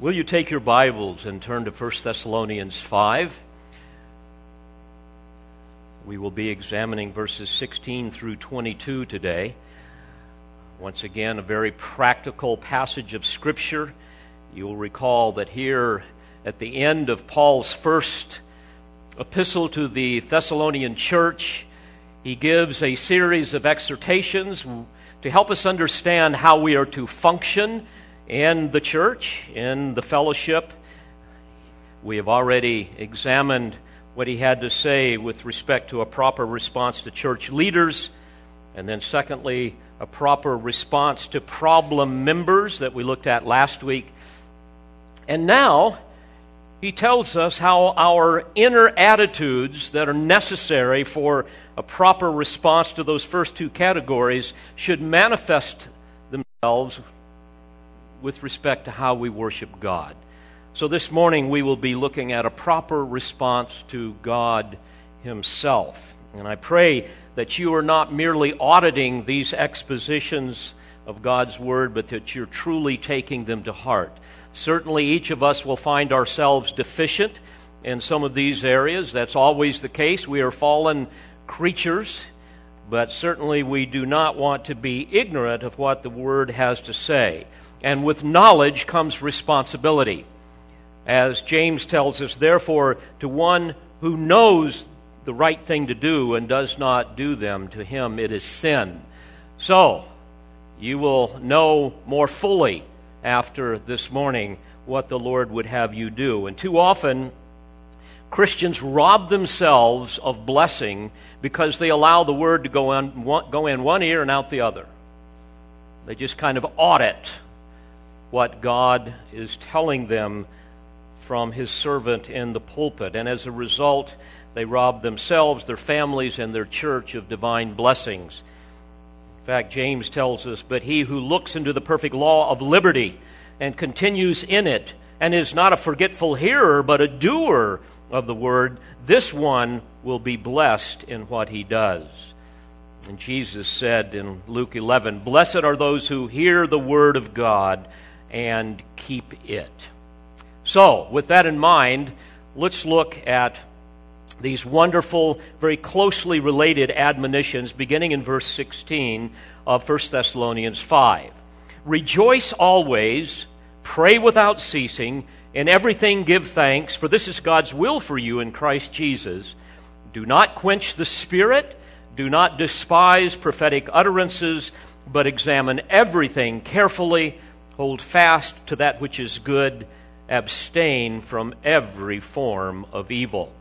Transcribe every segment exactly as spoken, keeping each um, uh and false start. Will you take your Bibles and turn to First Thessalonians five? We will be examining verses sixteen through twenty-two today. Once again, a very practical passage of Scripture. You will recall that here at the end of Paul's first epistle to the Thessalonian church, he gives a series of exhortations to help us understand how we are to function in the church, in the fellowship. We have already examined what he had to say with respect to a proper response to church leaders, and then secondly, a proper response to problem members that we looked at last week. And now, he tells us how our inner attitudes that are necessary for a proper response to those first two categories should manifest themselves with respect to how we worship God. So this morning we will be looking at a proper response to God Himself. And I pray that you are not merely auditing these expositions of God's Word, but that you're truly taking them to heart. Certainly each of us will find ourselves deficient in some of these areas. That's always the case. We are fallen creatures, but certainly we do not want to be ignorant of what the Word has to say. And with knowledge comes responsibility. As James tells us, therefore, to one who knows the right thing to do and does not do them, to him it is sin. So, you will know more fully after this morning what the Lord would have you do. And too often, Christians rob themselves of blessing because they allow the word to go in one, go in one ear and out the other. They just kind of audit what God is telling them from His servant in the pulpit. And as a result, they rob themselves, their families, and their church of divine blessings. In fact, James tells us, but he who looks into the perfect law of liberty and continues in it, and is not a forgetful hearer, but a doer of the word, this one will be blessed in what he does. And Jesus said in Luke eleven, blessed are those who hear the word of God and keep it. So, with that in mind, let's look at these wonderful, very closely related admonitions, beginning in verse sixteen of First Thessalonians five. Rejoice always, pray without ceasing, in everything give thanks, for this is God's will for you in Christ Jesus. Do not quench the Spirit, do not despise prophetic utterances, but examine everything carefully. Hold fast to that which is good. Abstain from every form of evil.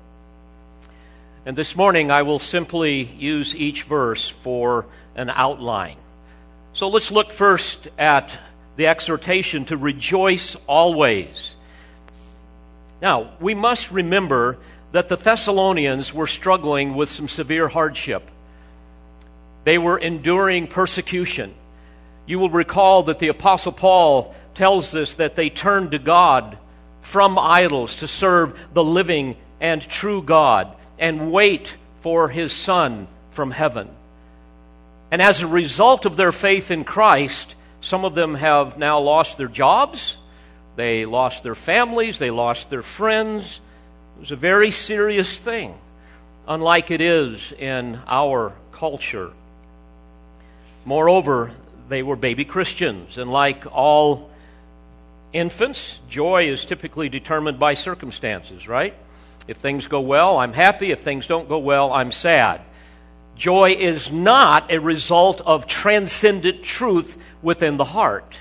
And this morning I will simply use each verse for an outline. So let's look first at the exhortation to rejoice always. Now, we must remember that the Thessalonians were struggling with some severe hardship. They were enduring persecution. You will recall that the Apostle Paul tells us that they turned to God from idols to serve the living and true God and wait for His Son from heaven. And as a result of their faith in Christ, some of them have now lost their jobs, they lost their families, they lost their friends. It was a very serious thing, unlike it is in our culture. Moreover, they were baby Christians, and like all infants, joy is typically determined by circumstances, right? If things go well, I'm happy. If things don't go well, I'm sad. Joy is not a result of transcendent truth within the heart.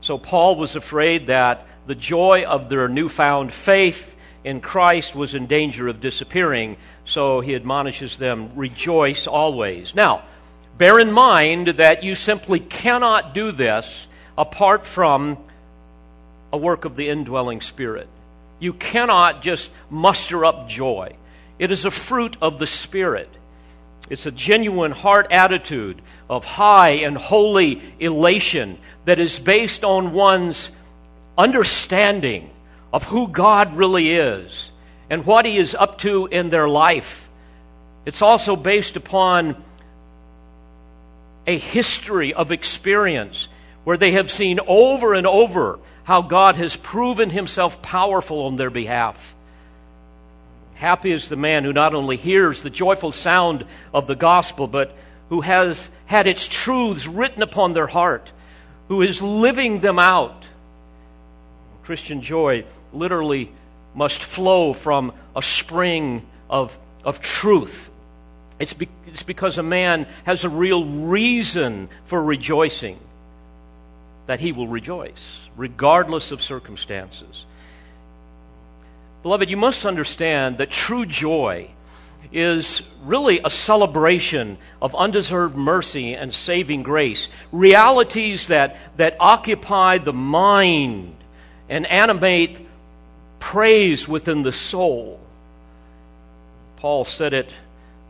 So Paul was afraid that the joy of their newfound faith in Christ was in danger of disappearing, so he admonishes them, rejoice always. Now, bear in mind that you simply cannot do this apart from a work of the indwelling Spirit. You cannot just muster up joy. It is a fruit of the Spirit. It's a genuine heart attitude of high and holy elation that is based on one's understanding of who God really is and what He is up to in their life. It's also based upon a history of experience where they have seen over and over how God has proven himself powerful on their behalf. Happy is the man who not only hears the joyful sound of the gospel, but who has had its truths written upon their heart, who is living them out. Christian joy literally must flow from a spring of, of truth. It's, be, it's because a man has a real reason for rejoicing that he will rejoice, regardless of circumstances. Beloved, you must understand that true joy is really a celebration of undeserved mercy and saving grace, realities that, that occupy the mind and animate praise within the soul. Paul said it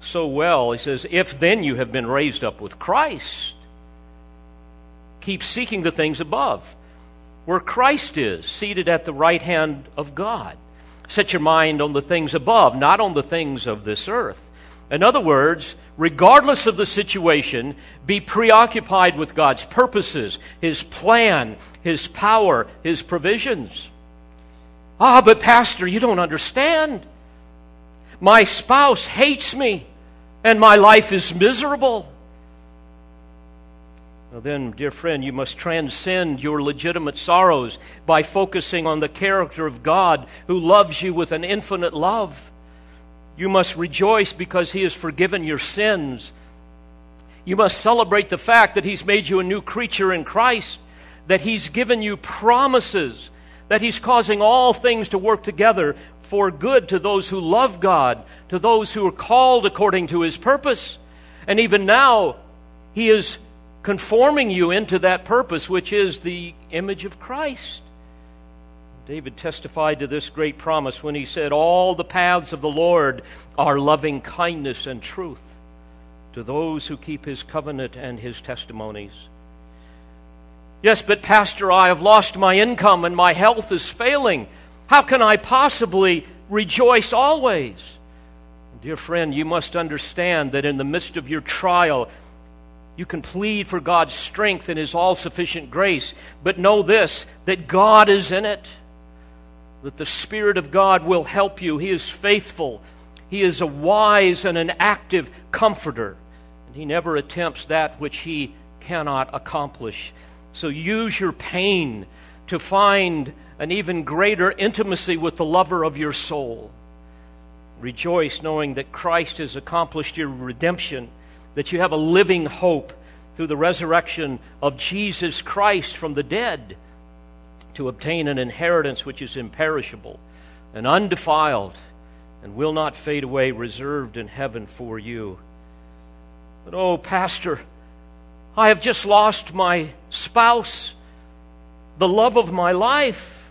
so well. He says, if then you have been raised up with Christ, keep seeking the things above, where Christ is, seated at the right hand of God. Set your mind on the things above, not on the things of this earth. In other words, regardless of the situation, be preoccupied with God's purposes, His plan, His power, His provisions. Ah, but Pastor, you don't understand. My spouse hates me, and my life is miserable. Well, then, dear friend, you must transcend your legitimate sorrows by focusing on the character of God who loves you with an infinite love. You must rejoice because He has forgiven your sins. You must celebrate the fact that He's made you a new creature in Christ, that He's given you promises, that He's causing all things to work together for good to those who love God, to those who are called according to His purpose. And even now, He is conforming you into that purpose, which is the image of Christ. David testified to this great promise when he said, all the paths of the Lord are loving kindness and truth to those who keep His covenant and His testimonies. Yes, but Pastor, I have lost my income and my health is failing. How can I possibly rejoice always? Dear friend, you must understand that in the midst of your trial, you can plead for God's strength and His all-sufficient grace. But know this, that God is in it, that the Spirit of God will help you. He is faithful. He is a wise and an active comforter. And He never attempts that which He cannot accomplish. So use your pain to find an even greater intimacy with the lover of your soul. Rejoice knowing that Christ has accomplished your redemption, that you have a living hope through the resurrection of Jesus Christ from the dead to obtain an inheritance which is imperishable and undefiled and will not fade away, reserved in heaven for you. But oh, Pastor, I have just lost my spouse, the love of my life.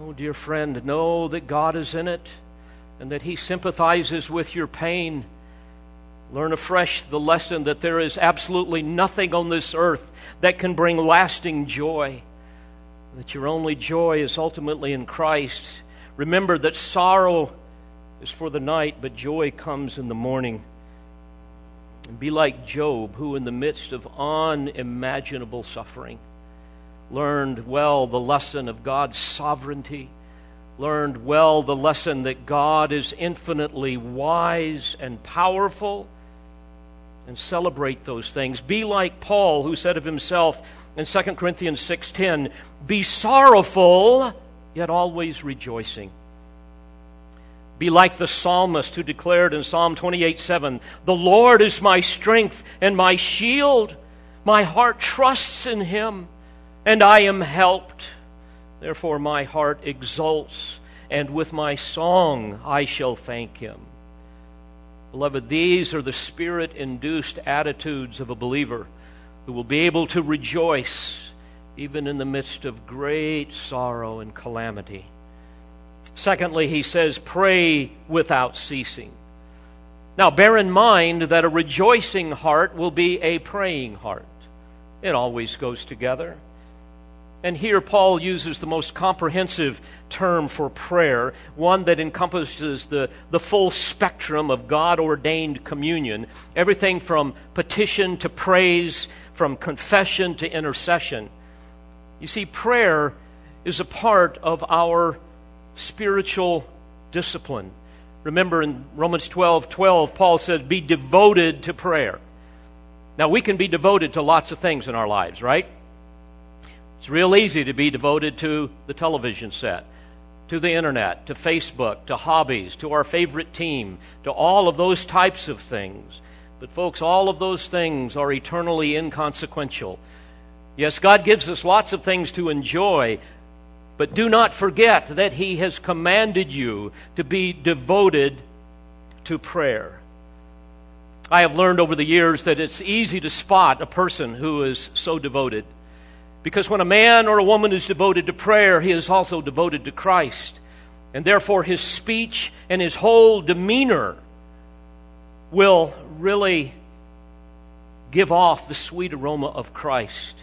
Oh, dear friend, know that God is in it and that He sympathizes with your pain. Learn afresh the lesson that there is absolutely nothing on this earth that can bring lasting joy, that your only joy is ultimately in Christ. Remember that sorrow is for the night, but joy comes in the morning. And be like Job, who in the midst of unimaginable suffering learned well the lesson of God's sovereignty, learned well the lesson that God is infinitely wise and powerful, and celebrate those things. Be like Paul, who said of himself in Second Corinthians six ten, be sorrowful, yet always rejoicing. Be like the psalmist who declared in Psalm twenty-eight seven, the Lord is my strength and my shield. My heart trusts in Him, and I am helped. Therefore my heart exults, and with my song I shall thank Him. Beloved, these are the Spirit-induced attitudes of a believer who will be able to rejoice even in the midst of great sorrow and calamity. Secondly, he says, pray without ceasing. Now, bear in mind that a rejoicing heart will be a praying heart. It always goes together. And here Paul uses the most comprehensive term for prayer, one that encompasses the, the full spectrum of God-ordained communion, everything from petition to praise, from confession to intercession. You see, prayer is a part of our spiritual discipline. Remember in Romans twelve twelve, Paul says, be devoted to prayer. Now, we can be devoted to lots of things in our lives, right? It's real easy to be devoted to the television set, to the internet, to Facebook, to hobbies, to our favorite team, to all of those types of things. But folks, all of those things are eternally inconsequential. Yes, God gives us lots of things to enjoy, but do not forget that He has commanded you to be devoted to prayer. I have learned over the years that it's easy to spot a person who is so devoted. Because when a man or a woman is devoted to prayer, he is also devoted to Christ. And therefore, his speech and his whole demeanor will really give off the sweet aroma of Christ.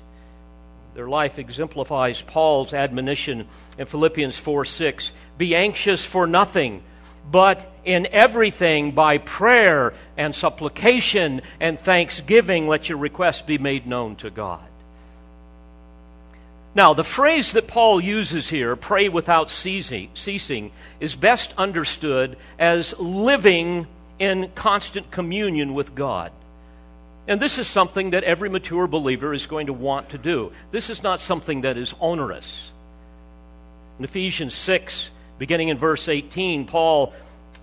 Their life exemplifies Paul's admonition in Philippians four six. Be anxious for nothing, but in everything by prayer and supplication and thanksgiving let your requests be made known to God. Now, the phrase that Paul uses here, pray without ceasing, is best understood as living in constant communion with God. And this is something that every mature believer is going to want to do. This is not something that is onerous. In Ephesians six, beginning in verse eighteen, Paul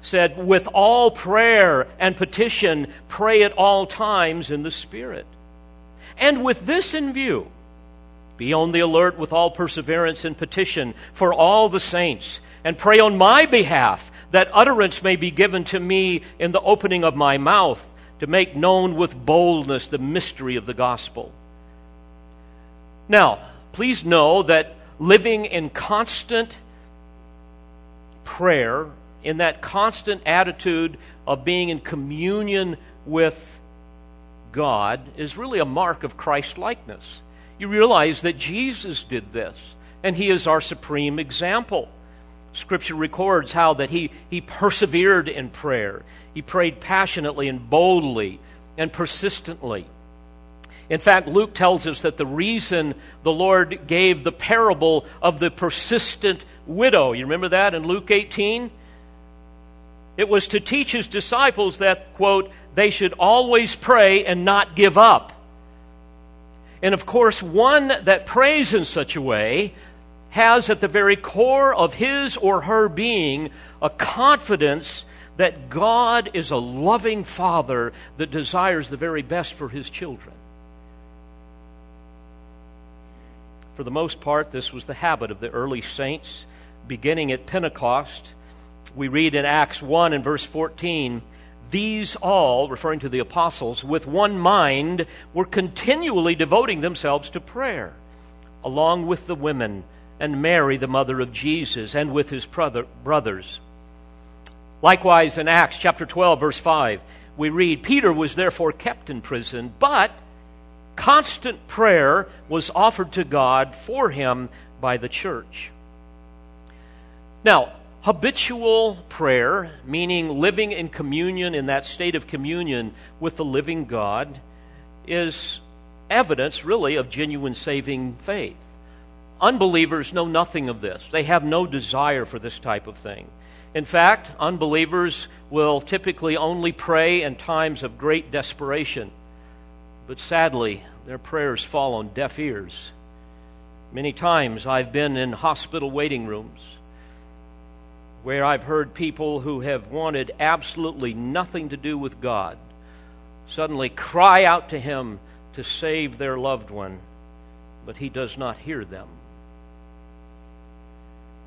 said, with all prayer and petition, pray at all times in the Spirit. And with this in view, be on the alert with all perseverance and petition for all the saints, and pray on my behalf that utterance may be given to me in the opening of my mouth to make known with boldness the mystery of the gospel. Now, please know that living in constant prayer, in that constant attitude of being in communion with God, is really a mark of Christ-likeness. You realize that Jesus did this, and He is our supreme example. Scripture records how that he, he persevered in prayer. He prayed passionately and boldly and persistently. In fact, Luke tells us that the reason the Lord gave the parable of the persistent widow, you remember that in Luke eighteen? It was to teach His disciples that, quote, they should always pray and not give up. And of course, one that prays in such a way has at the very core of his or her being a confidence that God is a loving Father that desires the very best for His children. For the most part, this was the habit of the early saints. Beginning at Pentecost, we read in Acts one and verse fourteen, these all, referring to the apostles, with one mind were continually devoting themselves to prayer, along with the women and Mary, the mother of Jesus, and with His brother, brothers. Likewise, in Acts chapter twelve, verse five, we read, Peter was therefore kept in prison, but constant prayer was offered to God for him by the church. Now, habitual prayer, meaning living in communion, in that state of communion with the living God, is evidence, really, of genuine saving faith. Unbelievers know nothing of this. They have no desire for this type of thing. In fact, unbelievers will typically only pray in times of great desperation. But sadly, their prayers fall on deaf ears. Many times I've been in hospital waiting rooms where I've heard people who have wanted absolutely nothing to do with God suddenly cry out to Him to save their loved one, but He does not hear them.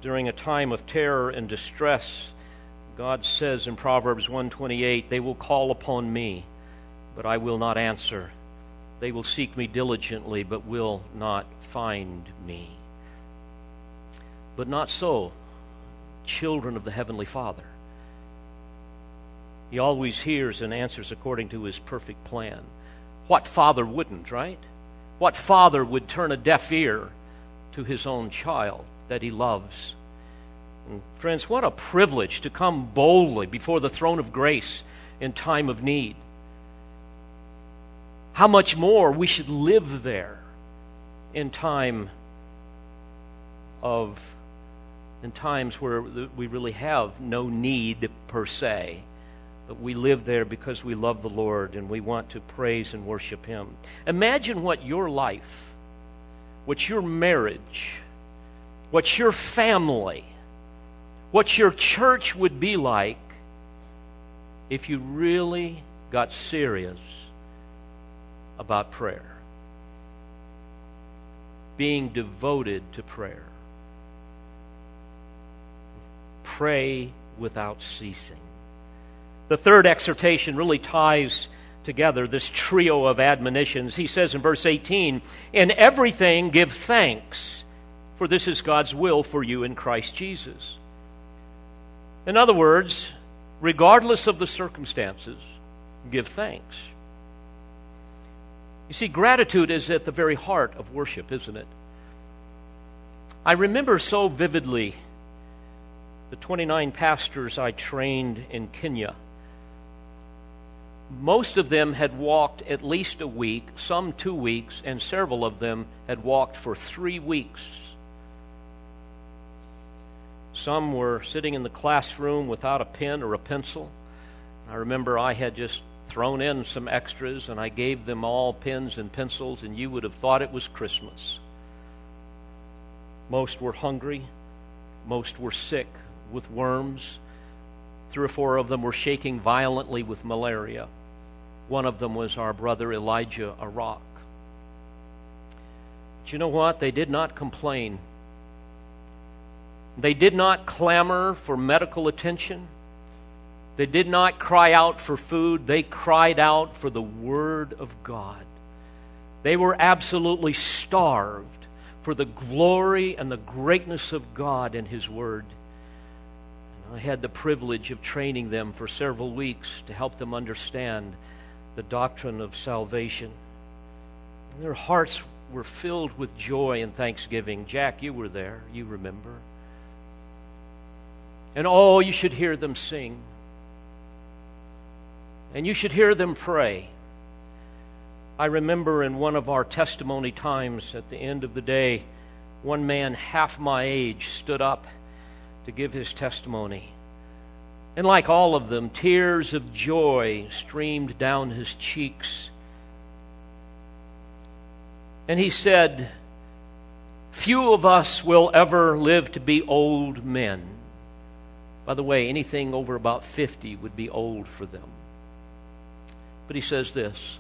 During a time of terror and distress, God says in Proverbs one twenty-eight, they will call upon me, but I will not answer. They will seek me diligently, but will not find me. But not so children of the Heavenly Father. He always hears and answers according to His perfect plan. What father wouldn't, right? What father would turn a deaf ear to his own child that he loves? And friends, what a privilege to come boldly before the throne of grace in time of need. How much more we should live there in time of in times where we really have no need per se, but we live there because we love the Lord and we want to praise and worship Him. Imagine what your life, what's your marriage, what's your family, what your church would be like if you really got serious about prayer, being devoted to prayer. Pray without ceasing. The third exhortation really ties together this trio of admonitions. He says in verse eighteen, "In everything give thanks, for this is God's will for you in Christ Jesus." In other words, regardless of the circumstances, give thanks. You see, gratitude is at the very heart of worship, isn't it? I remember so vividly the twenty-nine pastors I trained in Kenya. Most of them had walked at least a week, some two weeks, and several of them had walked for three weeks. Some were sitting in the classroom without a pen or a pencil. I remember I had just thrown in some extras, and I gave them all pens and pencils, and you would have thought it was Christmas. Most were hungry. Most were sick with worms. Three or four of them were shaking violently with malaria. One of them was our brother Elijah Arak. But you know what? They did not complain. They did not clamor for medical attention. They did not cry out for food. They cried out for the Word of God. They were absolutely starved for the glory and the greatness of God and His Word. I had the privilege of training them for several weeks to help them understand the doctrine of salvation. And their hearts were filled with joy and thanksgiving. Jack, you were there. You remember. And oh, you should hear them sing. And you should hear them pray. I remember in one of our testimony times at the end of the day, one man half my age stood up to give his testimony. And like all of them, tears of joy streamed down his cheeks. And he said, "Few of us will ever live to be old men." By the way, anything over about fifty would be old for them. But he says this,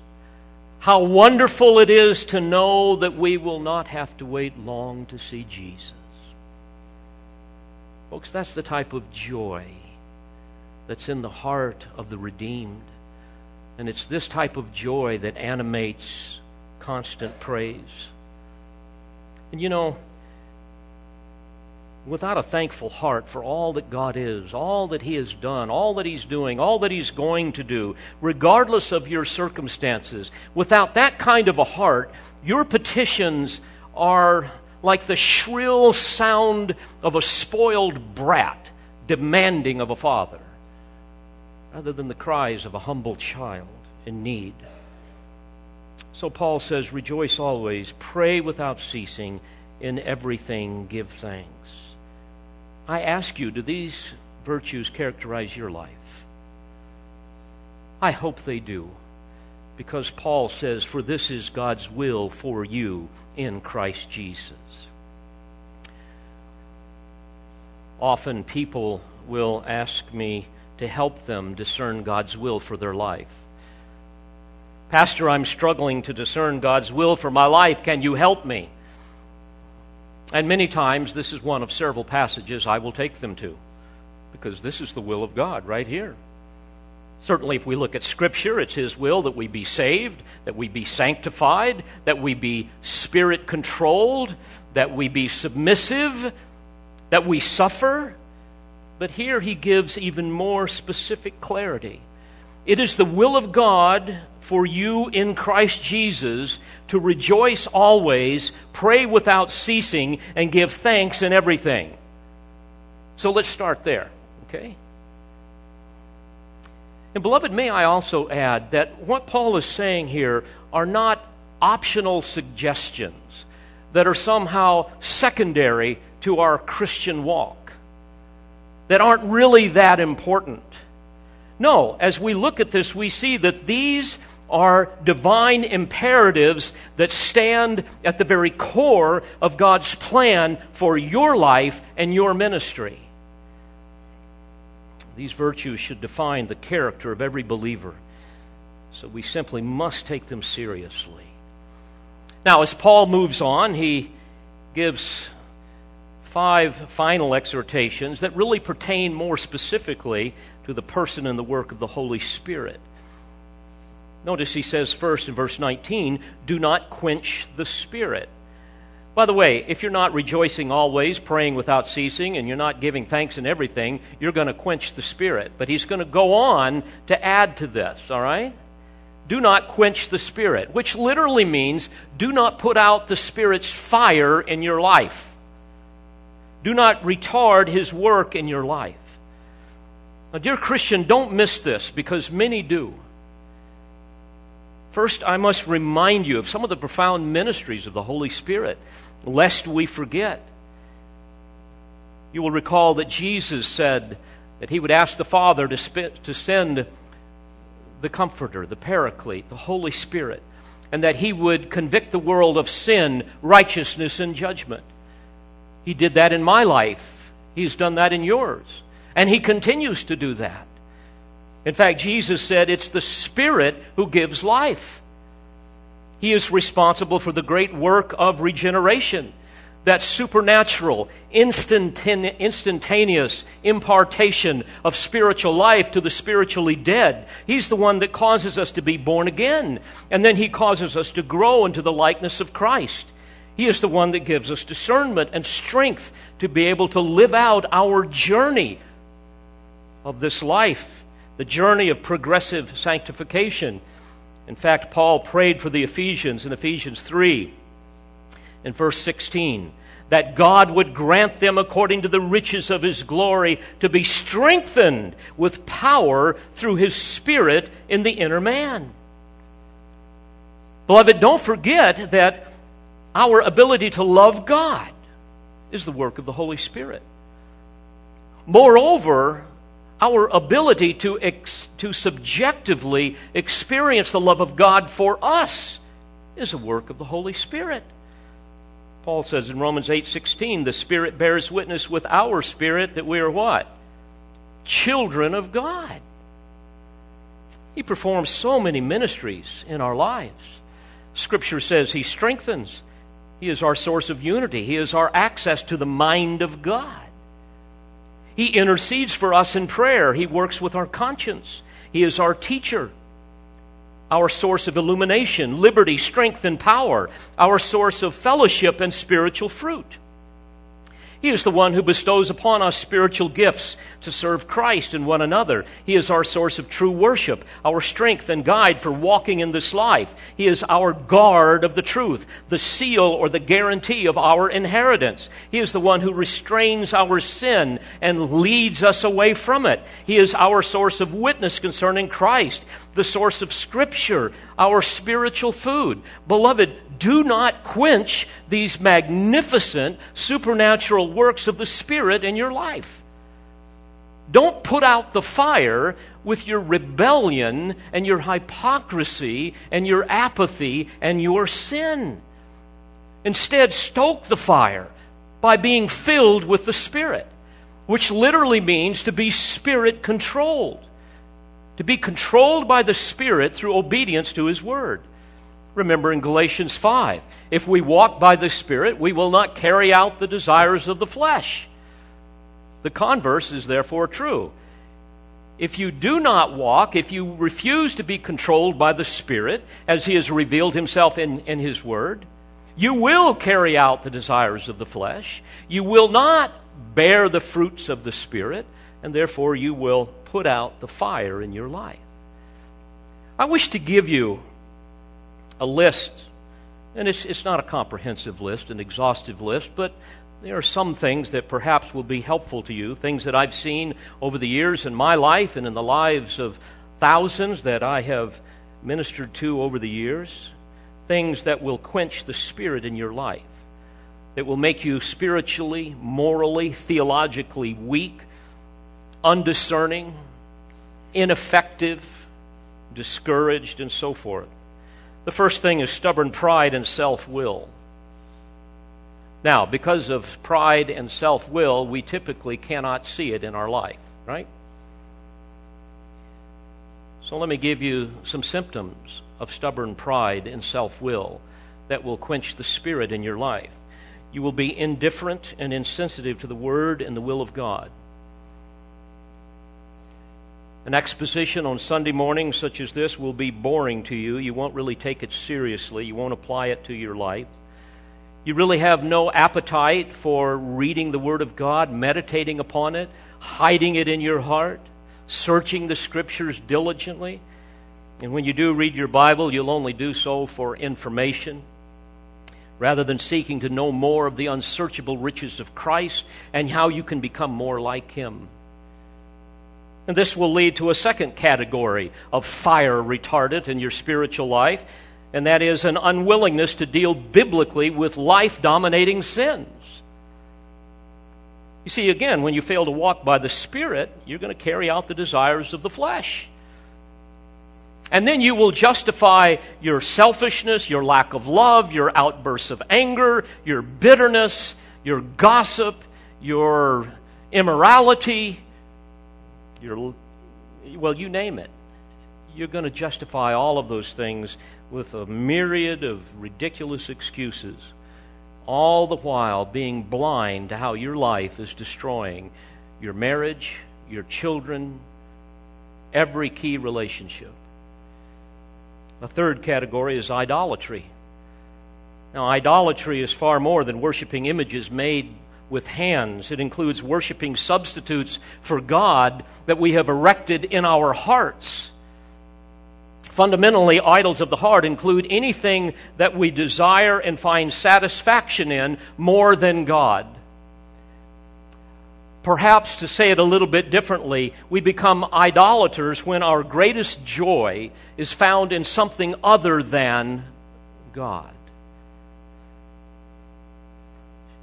"How wonderful it is to know that we will not have to wait long to see Jesus." Folks, that's the type of joy that's in the heart of the redeemed. And it's this type of joy that animates constant praise. And you know, without a thankful heart for all that God is, all that He has done, all that He's doing, all that He's going to do, regardless of your circumstances, without that kind of a heart, your petitions are like the shrill sound of a spoiled brat demanding of a father, rather than the cries of a humble child in need. So Paul says, "Rejoice always, pray without ceasing, in everything give thanks." I ask you, do these virtues characterize your life? I hope they do, because Paul says, "For this is God's will for you in Christ Jesus." Often people will ask me to help them discern God's will for their life. "Pastor, I'm struggling to discern God's will for my life. Can you help me?" And many times, this is one of several passages I will take them to, because this is the will of God right here. Certainly, if we look at Scripture, it's His will that we be saved, that we be sanctified, that we be Spirit-controlled, that we be submissive, that we suffer. But here he gives even more specific clarity. It is the will of God for you in Christ Jesus to rejoice always, pray without ceasing, and give thanks in everything. So let's start there, okay? And beloved, may I also add that what Paul is saying here are not optional suggestions that are somehow secondary to our Christian walk that aren't really that important. No, as we look at this, we see that these are divine imperatives that stand at the very core of God's plan for your life and your ministry. These virtues should define the character of every believer, so we simply must take them seriously. Now, as Paul moves on, he gives five final exhortations that really pertain more specifically to the person and the work of the Holy Spirit. Notice he says first in verse nineteen, do not quench the Spirit. By the way, if you're not rejoicing always, praying without ceasing, and you're not giving thanks in everything, you're going to quench the Spirit. But he's going to go on to add to this, all right? Do not quench the Spirit, which literally means do not put out the Spirit's fire in your life. Do not retard his work in your life. Now, dear Christian, don't miss this, because many do. First, I must remind you of some of the profound ministries of the Holy Spirit, lest we forget. You will recall that Jesus said that he would ask the Father to, spit, to send the Comforter, the Paraclete, the Holy Spirit, and that he would convict the world of sin, righteousness, and judgment. He did that in my life. He's done that in yours. And he continues to do that. In fact, Jesus said it's the Spirit who gives life. He is responsible for the great work of regeneration, that supernatural, instantaneous impartation of spiritual life to the spiritually dead. He's the one that causes us to be born again, and then he causes us to grow into the likeness of Christ. He is the one that gives us discernment and strength to be able to live out our journey of this life, the journey of progressive sanctification. In fact, Paul prayed for the Ephesians in Ephesians three, in verse sixteen, that God would grant them according to the riches of his glory to be strengthened with power through his Spirit in the inner man. Beloved, don't forget that our ability to love God is the work of the Holy Spirit. Moreover, our ability to ex- to subjectively experience the love of God for us is a work of the Holy Spirit. Paul says in Romans eight sixteen, the Spirit bears witness with our spirit that we are what? Children of God. He performs so many ministries in our lives. Scripture says he strengthens. He is our source of unity. He is our access to the mind of God. He intercedes for us in prayer. He works with our conscience. He is our teacher, our source of illumination, liberty, strength, and power, our source of fellowship and spiritual fruit. He is the one who bestows upon us spiritual gifts to serve Christ and one another. He is our source of true worship, our strength and guide for walking in this life. He is our guard of the truth, the seal or the guarantee of our inheritance. He is the one who restrains our sin and leads us away from it. He is our source of witness concerning Christ, the source of Scripture, our spiritual food. Beloved, do not quench these magnificent supernatural works of the Spirit in your life. Don't put out the fire with your rebellion and your hypocrisy and your apathy and your sin. Instead, stoke the fire by being filled with the Spirit, which literally means to be Spirit-controlled, to be controlled by the Spirit through obedience to His Word. Remember in Galatians five, if we walk by the Spirit, we will not carry out the desires of the flesh. The converse is therefore true. If you do not walk, if you refuse to be controlled by the Spirit, as He has revealed Himself in, in His Word, you will carry out the desires of the flesh. You will not bear the fruits of the Spirit, and therefore you will put out the fire in your life. I wish to give you a list, and it's, it's not a comprehensive list, an exhaustive list, but there are some things that perhaps will be helpful to you, things that I've seen over the years in my life and in the lives of thousands that I have ministered to over the years, things that will quench the Spirit in your life. that will make you spiritually, morally, theologically weak, undiscerning, ineffective, discouraged, and so forth. The first thing is stubborn pride and self-will. Now, because of pride and self-will, we typically cannot see it in our life, right? So let me give you some symptoms of stubborn pride and self-will that will quench the Spirit in your life. You will be indifferent and insensitive to the Word and the will of God. An exposition on Sunday mornings such as this will be boring to you. You won't really take it seriously. You won't apply it to your life. You really have no appetite for reading the Word of God, meditating upon it, hiding it in your heart, searching the Scriptures diligently. And when you do read your Bible, you'll only do so for information, rather than seeking to know more of the unsearchable riches of Christ and how you can become more like Him. And this will lead to a second category of fire retardant in your spiritual life, and that is an unwillingness to deal biblically with life-dominating sins. You see, again, when you fail to walk by the Spirit, you're going to carry out the desires of the flesh. And then you will justify your selfishness, your lack of love, your outbursts of anger, your bitterness, your gossip, your immorality, your, well, you name it. You're going to justify all of those things with a myriad of ridiculous excuses, all the while being blind to how your life is destroying your marriage, your children, every key relationship. A third category is idolatry. Now, idolatry is far more than worshiping images made with hands. It includes worshiping substitutes for God that we have erected in our hearts. Fundamentally, idols of the heart include anything that we desire and find satisfaction in more than God. Perhaps, to say it a little bit differently, we become idolaters when our greatest joy is found in something other than God.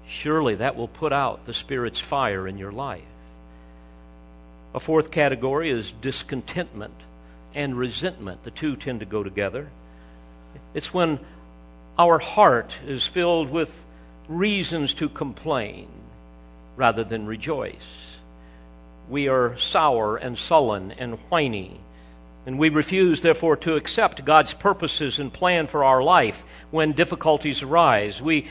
Surely that will put out the Spirit's fire in your life. A fourth category is discontentment and resentment. The two tend to go together. It's when our heart is filled with reasons to complain rather than rejoice. We are sour and sullen and whiny, and we refuse, therefore, to accept God's purposes and plan for our life when difficulties arise. We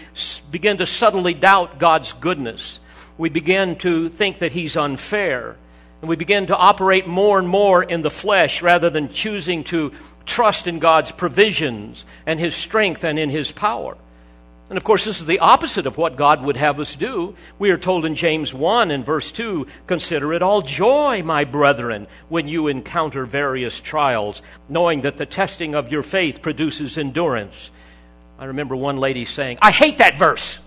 begin to subtly doubt God's goodness. We begin to think that He's unfair, and we begin to operate more and more in the flesh rather than choosing to trust in God's provisions and His strength and in His power. And, of course, this is the opposite of what God would have us do. We are told in James one and verse two, "Consider it all joy, my brethren, when you encounter various trials, knowing that the testing of your faith produces endurance." I remember one lady saying, "I hate that verse."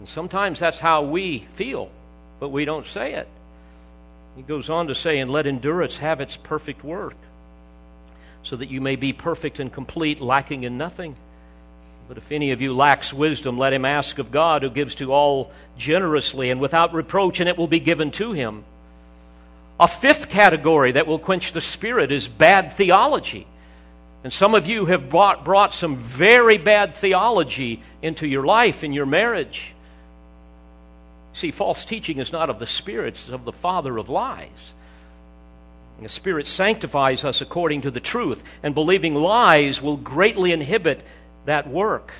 And sometimes that's how we feel, but we don't say it. He goes on to say, "And let endurance have its perfect work, so that you may be perfect and complete, lacking in nothing. But if any of you lacks wisdom, let him ask of God, who gives to all generously and without reproach, and it will be given to him." A fifth category that will quench the Spirit is bad theology. And some of you have brought, brought some very bad theology into your life, in your marriage. See, false teaching is not of the Spirit, it's of the father of lies. And the Spirit sanctifies us according to the truth, and believing lies will greatly inhibit that work.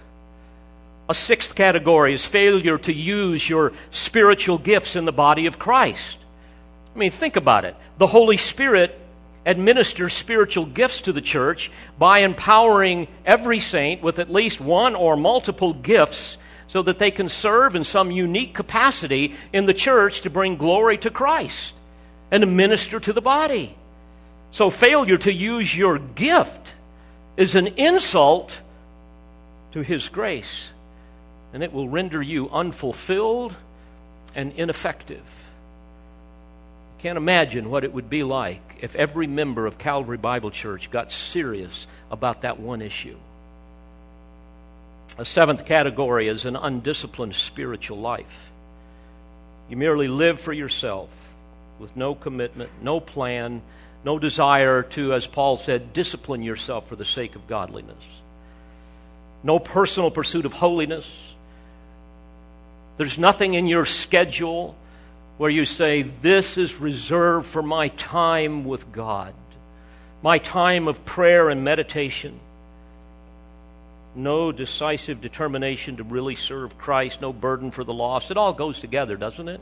A sixth category is failure to use your spiritual gifts in the body of Christ. I mean, think about it. The Holy Spirit administers spiritual gifts to the church by empowering every saint with at least one or multiple gifts so that they can serve in some unique capacity in the church to bring glory to Christ and to minister to the body. So failure to use your gift is an insult to His grace, and it will render you unfulfilled and ineffective. I can't imagine what it would be like if every member of Calvary Bible Church got serious about that one issue. A seventh category is an undisciplined spiritual life. You merely live for yourself with no commitment, no plan, no desire to, as Paul said, discipline yourself for the sake of godliness. No personal pursuit of holiness. There's nothing in your schedule where you say, this is reserved for my time with God, my time of prayer and meditation. No decisive determination to really serve Christ, no burden for the lost. It all goes together, doesn't it?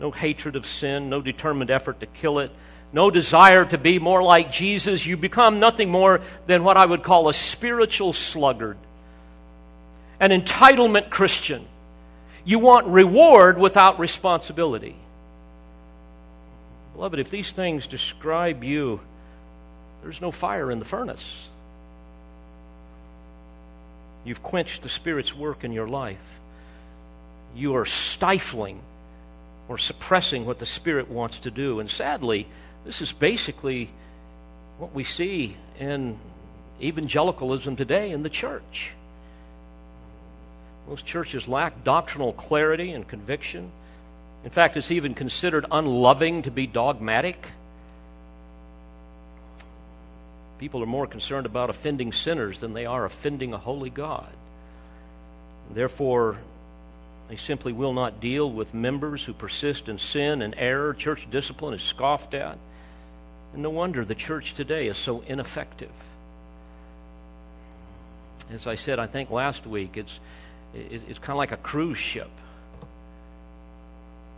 No hatred of sin, no determined effort to kill it, no desire to be more like Jesus. You become nothing more than what I would call a spiritual sluggard, an entitlement Christian. You want reward without responsibility. Beloved, if these things describe you, there's no fire in the furnace. You've quenched the Spirit's work in your life. You are stifling or suppressing what the Spirit wants to do. And sadly, this is basically what we see in evangelicalism today in the church. Most churches lack doctrinal clarity and conviction. In fact, it's even considered unloving to be dogmatic. People are more concerned about offending sinners than they are offending a holy God. Therefore, they simply will not deal with members who persist in sin and error. Church discipline is scoffed at. And no wonder the church today is so ineffective. As I said, I think last week, it's It's kind of like a cruise ship.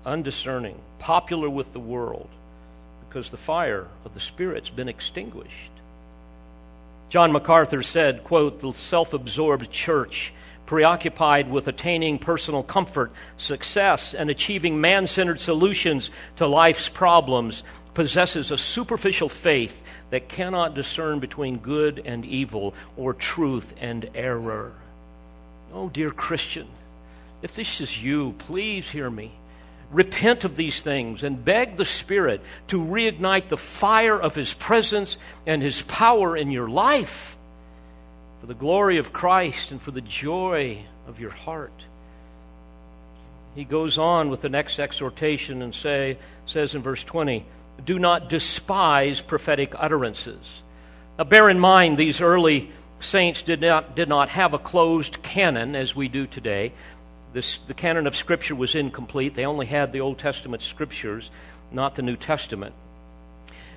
Undiscerning, popular with the world, because the fire of the Spirit's been extinguished. John MacArthur said, quote, "The self-absorbed church, preoccupied with attaining personal comfort, success, and achieving man-centered solutions to life's problems, possesses a superficial faith that cannot discern between good and evil or truth and error." Oh, dear Christian, if this is you, please hear me. Repent of these things and beg the Spirit to reignite the fire of His presence and His power in your life for the glory of Christ and for the joy of your heart. He goes on with the next exhortation and say, says in verse twenty, "Do not despise prophetic utterances." Now, bear in mind these early saints did not did not have a closed canon as we do today. This, the canon of Scripture was incomplete. They only had the Old Testament Scriptures, not the New Testament.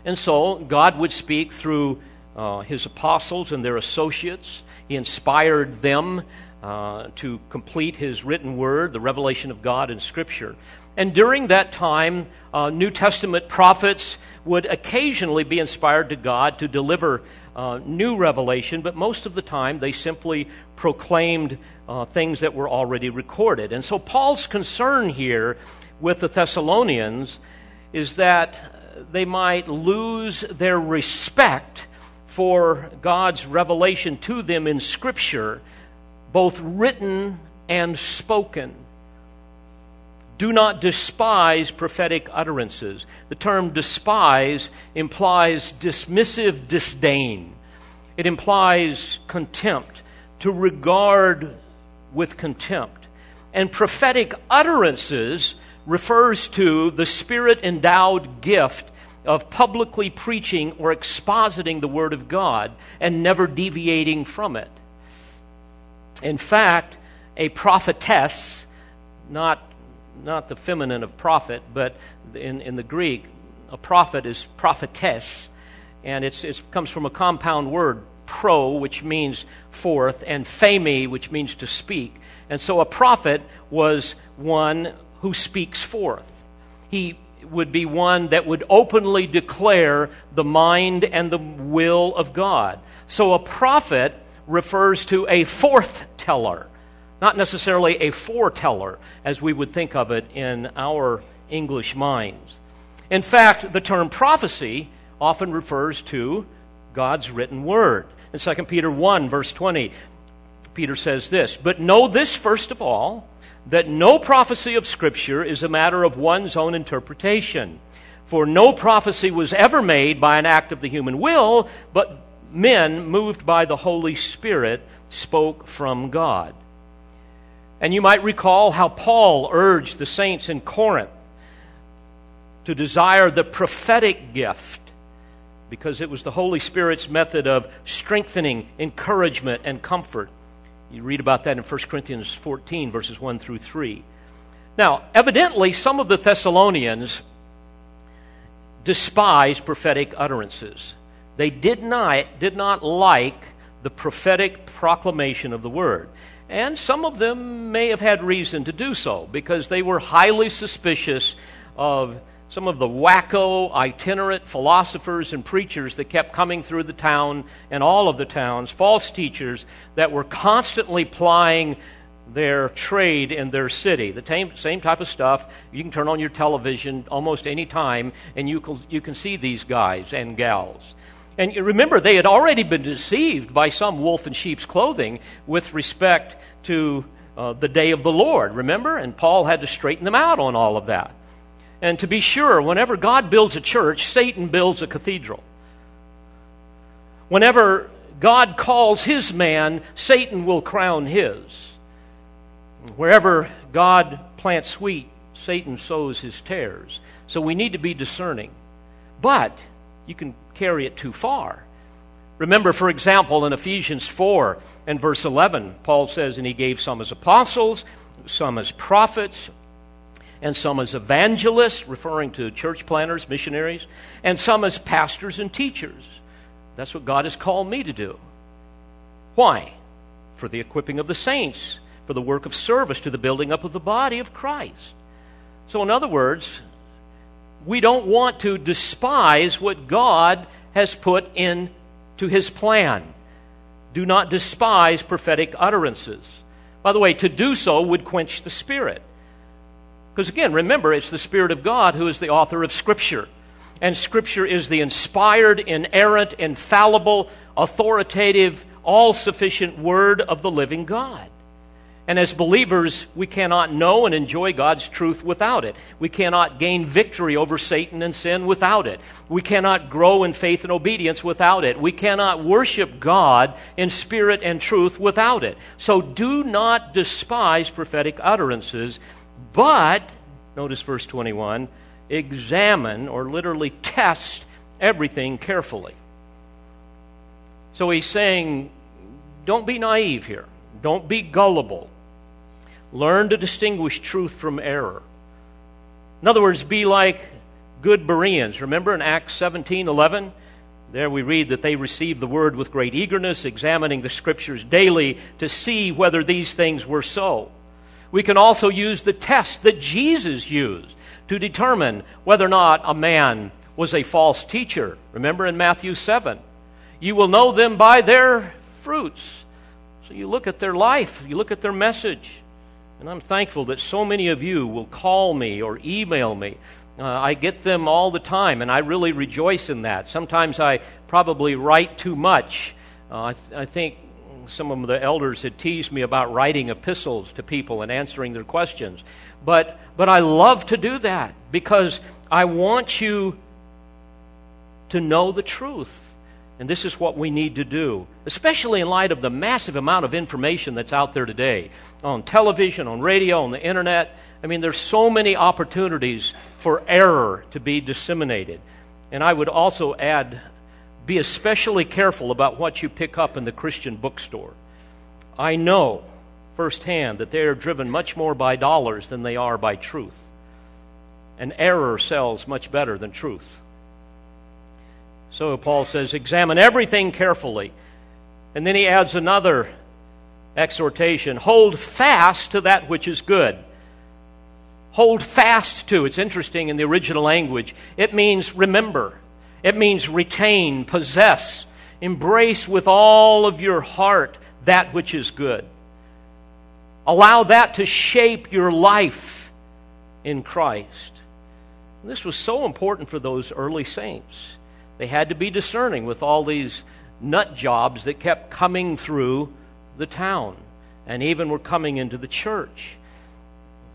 And so God would speak through uh, His apostles and their associates. He inspired them uh, to complete His written word, the revelation of God in Scripture. And during that time, uh, New Testament prophets would occasionally be inspired to God to deliver Uh, new revelation, but most of the time they simply proclaimed uh, things that were already recorded. And so Paul's concern here with the Thessalonians is that they might lose their respect for God's revelation to them in Scripture, both written and spoken. Do not despise prophetic utterances. The term despise implies dismissive disdain. It implies contempt, to regard with contempt. And prophetic utterances refers to the Spirit-endowed gift of publicly preaching or expositing the Word of God and never deviating from it. In fact, a prophetess, not Not the feminine of prophet, but in, in the Greek, a prophet is prophetess, and it's, it comes from a compound word, pro, which means forth, and phemi, which means to speak. And so a prophet was one who speaks forth. He would be one that would openly declare the mind and the will of God. So a prophet refers to a forth-teller. Not necessarily a foreteller, as we would think of it in our English minds. In fact, the term prophecy often refers to God's written word. In Second Peter one, verse twenty, Peter says this, "But know this first of all, that no prophecy of Scripture is a matter of one's own interpretation. For no prophecy was ever made by an act of the human will, but men moved by the Holy Spirit spoke from God. And you might recall how Paul urged the saints in Corinth to desire the prophetic gift because it was the Holy Spirit's method of strengthening, encouragement, and comfort. You read about that in First Corinthians fourteen, verses one through three. Now, evidently, some of the Thessalonians despised prophetic utterances. They did not, did not like the prophetic proclamation of the Word. And some of them may have had reason to do so because they were highly suspicious of some of the wacko, itinerant philosophers and preachers that kept coming through the town and all of the towns, false teachers that were constantly plying their trade in their city. The same, same type of stuff. You can turn on your television almost any time and you can, you can see these guys and gals. And you remember, they had already been deceived by some wolf in sheep's clothing with respect to uh, the day of the Lord, remember? And Paul had to straighten them out on all of that. And to be sure, whenever God builds a church, Satan builds a cathedral. Whenever God calls his man, Satan will crown his. Wherever God plants wheat, Satan sows his tares. So we need to be discerning. But you can carry it too far. Remember, for example, in Ephesians four and verse eleven, Paul says, and he gave some as apostles, some as prophets, and some as evangelists, referring to church planters, missionaries, and some as pastors and teachers. That's what God has called me to do. Why? For the equipping of the saints, for the work of service to the building up of the body of Christ. So in other words, we don't want to despise what God has put into his plan. Do not despise prophetic utterances. By the way, to do so would quench the Spirit. Because again, remember, it's the Spirit of God who is the author of Scripture. And Scripture is the inspired, inerrant, infallible, authoritative, all-sufficient Word of the living God. And as believers, we cannot know and enjoy God's truth without it. We cannot gain victory over Satan and sin without it. We cannot grow in faith and obedience without it. We cannot worship God in spirit and truth without it. So do not despise prophetic utterances, but, notice verse twenty-one, examine or literally test everything carefully. So he's saying, don't be naive here. Don't be gullible. Learn to distinguish truth from error. In other words, be like good Bereans. Remember in Acts seventeen eleven? There we read that they received the word with great eagerness, examining the Scriptures daily to see whether these things were so. We can also use the test that Jesus used to determine whether or not a man was a false teacher. Remember in Matthew seven? You will know them by their fruits. So you look at their life, you look at their message. And I'm thankful that so many of you will call me or email me. Uh, I get them all the time, and I really rejoice in that. Sometimes I probably write too much. Uh, I, th- I think some of the elders had teased me about writing epistles to people and answering their questions. But, but I love to do that because I want you to know the truth. And this is what we need to do, especially in light of the massive amount of information that's out there today on television, on radio, on the internet. I mean, there's so many opportunities for error to be disseminated. And I would also add, be especially careful about what you pick up in the Christian bookstore. I know firsthand that they are driven much more by dollars than they are by truth. And error sells much better than truth. So Paul says, examine everything carefully. And then he adds another exhortation. Hold fast to that which is good. Hold fast to. It's interesting in the original language. It means remember. It means retain, possess, embrace with all of your heart that which is good. Allow that to shape your life in Christ. And this was so important for those early saints. They had to be discerning with all these nut jobs that kept coming through the town and even were coming into the church,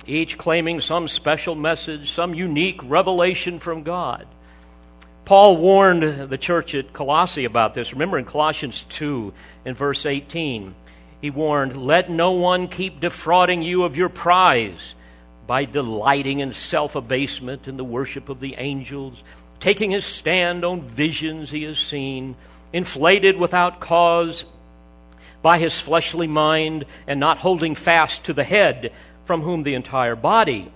each claiming some special message, some unique revelation from God. Paul warned the church at Colossae about this. Remember in Colossians two, in verse eighteen, he warned, let no one keep defrauding you of your prize by delighting in self-abasement and the worship of the angels, taking his stand on visions he has seen, inflated without cause by his fleshly mind, and not holding fast to the head, from whom the entire body,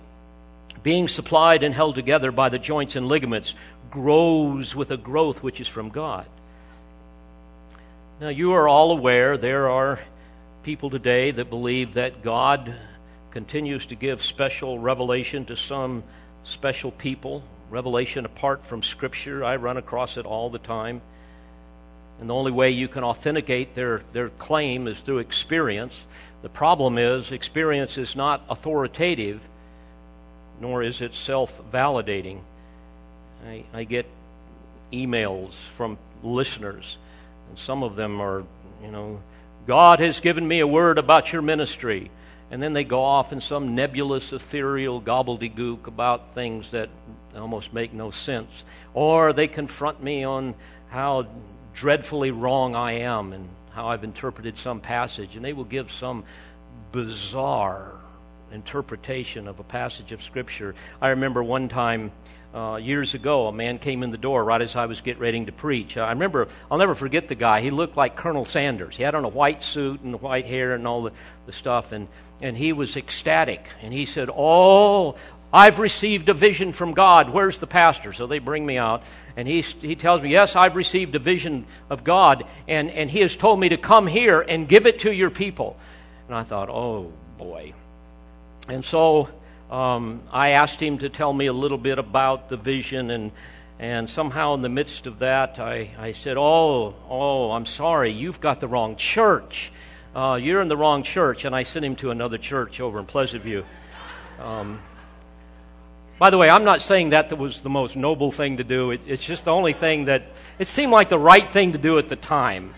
being supplied and held together by the joints and ligaments, grows with a growth which is from God. Now, you are all aware there are people today that believe that God continues to give special revelation to some special people, revelation apart from Scripture. I run across it all the time. And the only way you can authenticate their, their claim is through experience. The problem is experience is not authoritative, nor is it self-validating. I, I get emails from listeners, and some of them are, you know, God has given me a word about your ministry. And then they go off in some nebulous, ethereal gobbledygook about things that almost make no sense. Or they confront me on how dreadfully wrong I am and how I've interpreted some passage, and they will give some bizarre interpretation of a passage of Scripture. I remember one time uh, years ago, a man came in the door right as I was getting ready to preach. I remember, I'll never forget the guy. He looked like Colonel Sanders. He had on a white suit and white hair and all the, the stuff, and, and he was ecstatic. And he said, oh, I've received a vision from God. Where's the pastor? So they bring me out, and he he tells me, yes, I've received a vision of God, and, and he has told me to come here and give it to your people. And I thought, oh, boy. And so um, I asked him to tell me a little bit about the vision, and and somehow in the midst of that, I, I said, oh, oh, I'm sorry, you've got the wrong church. Uh, you're in the wrong church, and I sent him to another church over in Pleasant View. Um By the way, I'm not saying that was the most noble thing to do. It, it's just the only thing that, it seemed like the right thing to do at the time.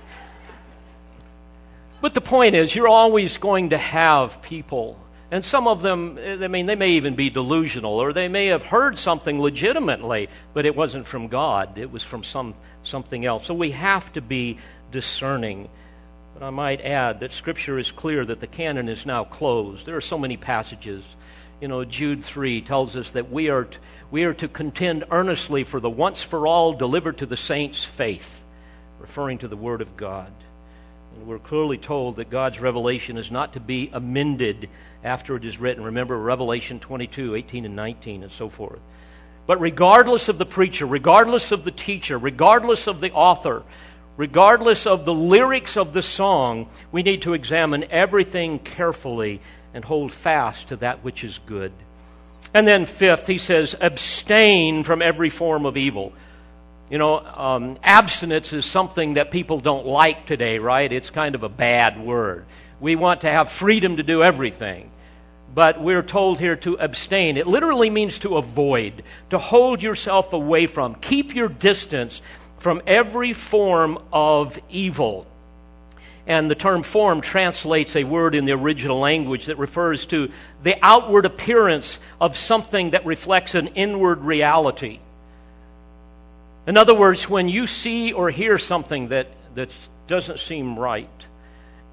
But the point is, you're always going to have people, and some of them, I mean, they may even be delusional, or they may have heard something legitimately, but it wasn't from God. It was from some something else. So we have to be discerning. But I might add that Scripture is clear that the canon is now closed. There are so many passages. You know, Jude three tells us that we are, t- we are to contend earnestly for the once-for-all delivered to the saints' faith, referring to the Word of God. And we're clearly told that God's revelation is not to be amended after it is written. Remember Revelation twenty-two, eighteen and nineteen, and so forth. But regardless of the preacher, regardless of the teacher, regardless of the author, regardless of the lyrics of the song, we need to examine everything carefully and hold fast to that which is good. And then fifth, he says, abstain from every form of evil. You know, um, abstinence is something that people don't like today, right? It's kind of a bad word. We want to have freedom to do everything. But we're told here to abstain. It literally means to avoid, to hold yourself away from, keep your distance from every form of evil. And the term form translates a word in the original language that refers to the outward appearance of something that reflects an inward reality. In other words, when you see or hear something that, that doesn't seem right,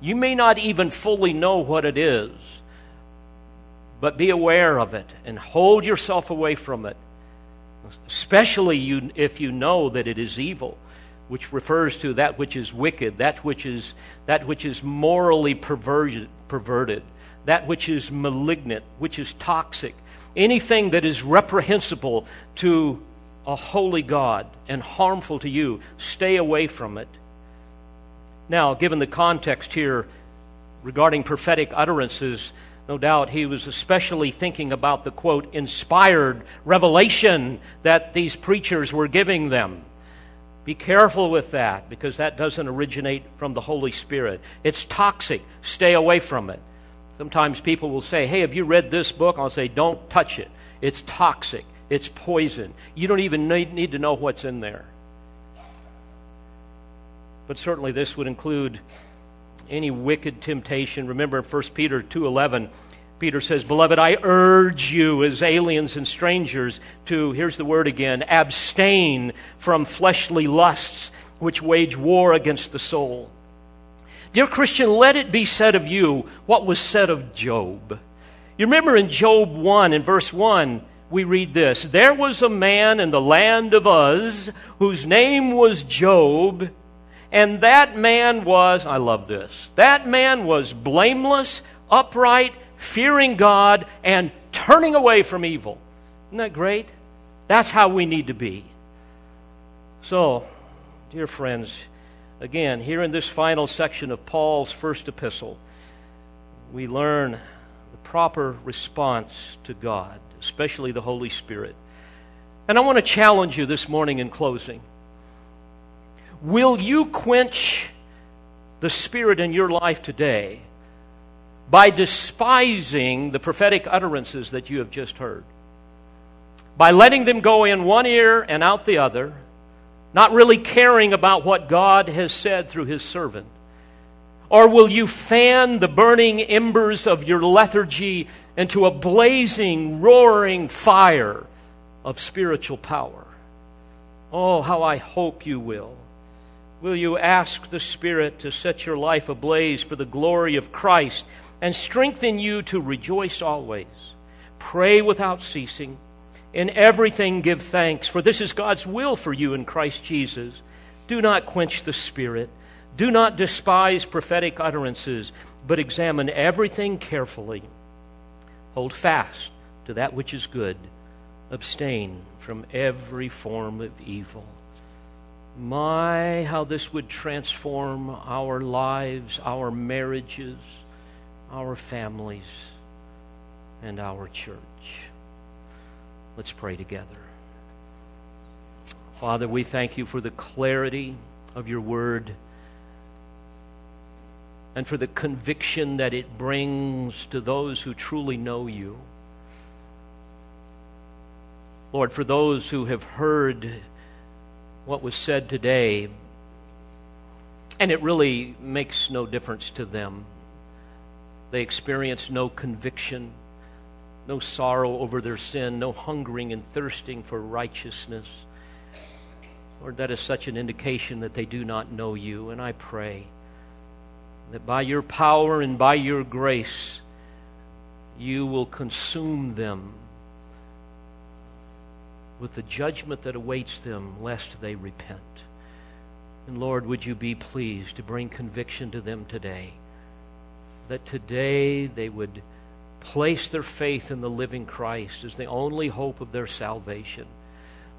you may not even fully know what it is, but be aware of it and hold yourself away from it, especially you, if you know that it is evil, which refers to that which is wicked, that which is that which is morally perverted, perverted, that which is malignant, which is toxic, anything that is reprehensible to a holy God and harmful to you, stay away from it. Now, given the context here regarding prophetic utterances, no doubt he was especially thinking about the, quote, inspired revelation that these preachers were giving them. Be careful with that, because that doesn't originate from the Holy Spirit. It's toxic. Stay away from it. Sometimes people will say, hey, have you read this book? I'll say, don't touch it. It's toxic. It's poison. You don't even need to know what's in there. But certainly this would include any wicked temptation. Remember in First Peter two eleven, Peter says, beloved, I urge you as aliens and strangers to, here's the word again, abstain from fleshly lusts which wage war against the soul. Dear Christian, let it be said of you what was said of Job. You remember in Job one, in verse one, we read this: "There was a man in the land of Uz whose name was Job, and that man was," I love this, "that man was blameless, upright, fearing God, and turning away from evil." Isn't that great? That's how we need to be. So, dear friends, again, here in this final section of Paul's first epistle, we learn the proper response to God, especially the Holy Spirit. And I want to challenge you this morning in closing. Will you quench the Spirit in your life today by despising the prophetic utterances that you have just heard? By letting them go in one ear and out the other, not really caring about what God has said through His servant? Or will you fan the burning embers of your lethargy into a blazing, roaring fire of spiritual power? Oh, how I hope you will. Will you ask the Spirit to set your life ablaze for the glory of Christ and strengthen you to rejoice always? Pray without ceasing. In everything give thanks, for this is God's will for you in Christ Jesus. Do not quench the Spirit. Do not despise prophetic utterances, but examine everything carefully. Hold fast to that which is good. Abstain from every form of evil. My, how this would transform our lives, our marriages, our families, and our church. Let's pray together. Father, we thank you for the clarity of your word and for the conviction that it brings to those who truly know you. Lord, for those who have heard what was said today, and it really makes no difference to them. They experience no conviction, no sorrow over their sin, no hungering and thirsting for righteousness. Lord, that is such an indication that they do not know you. And I pray that by your power and by your grace, you will consume them with the judgment that awaits them, lest they repent. And Lord, would you be pleased to bring conviction to them today, that today they would place their faith in the living Christ as the only hope of their salvation.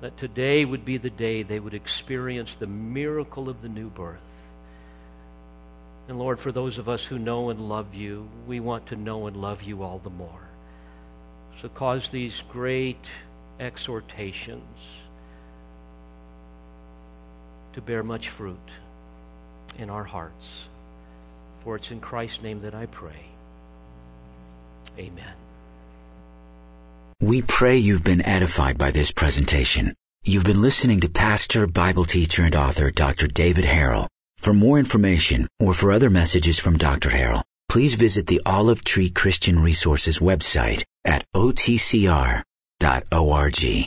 That today would be the day they would experience the miracle of the new birth. And Lord, for those of us who know and love you, we want to know and love you all the more. So cause these great exhortations to bear much fruit in our hearts. For it's in Christ's name that I pray. Amen. We pray you've been edified by this presentation. You've been listening to pastor, Bible teacher, and author Doctor David Harrell. For more information or for other messages from Doctor Harrell, please visit the Olive Tree Christian Resources website at O T C R dot org.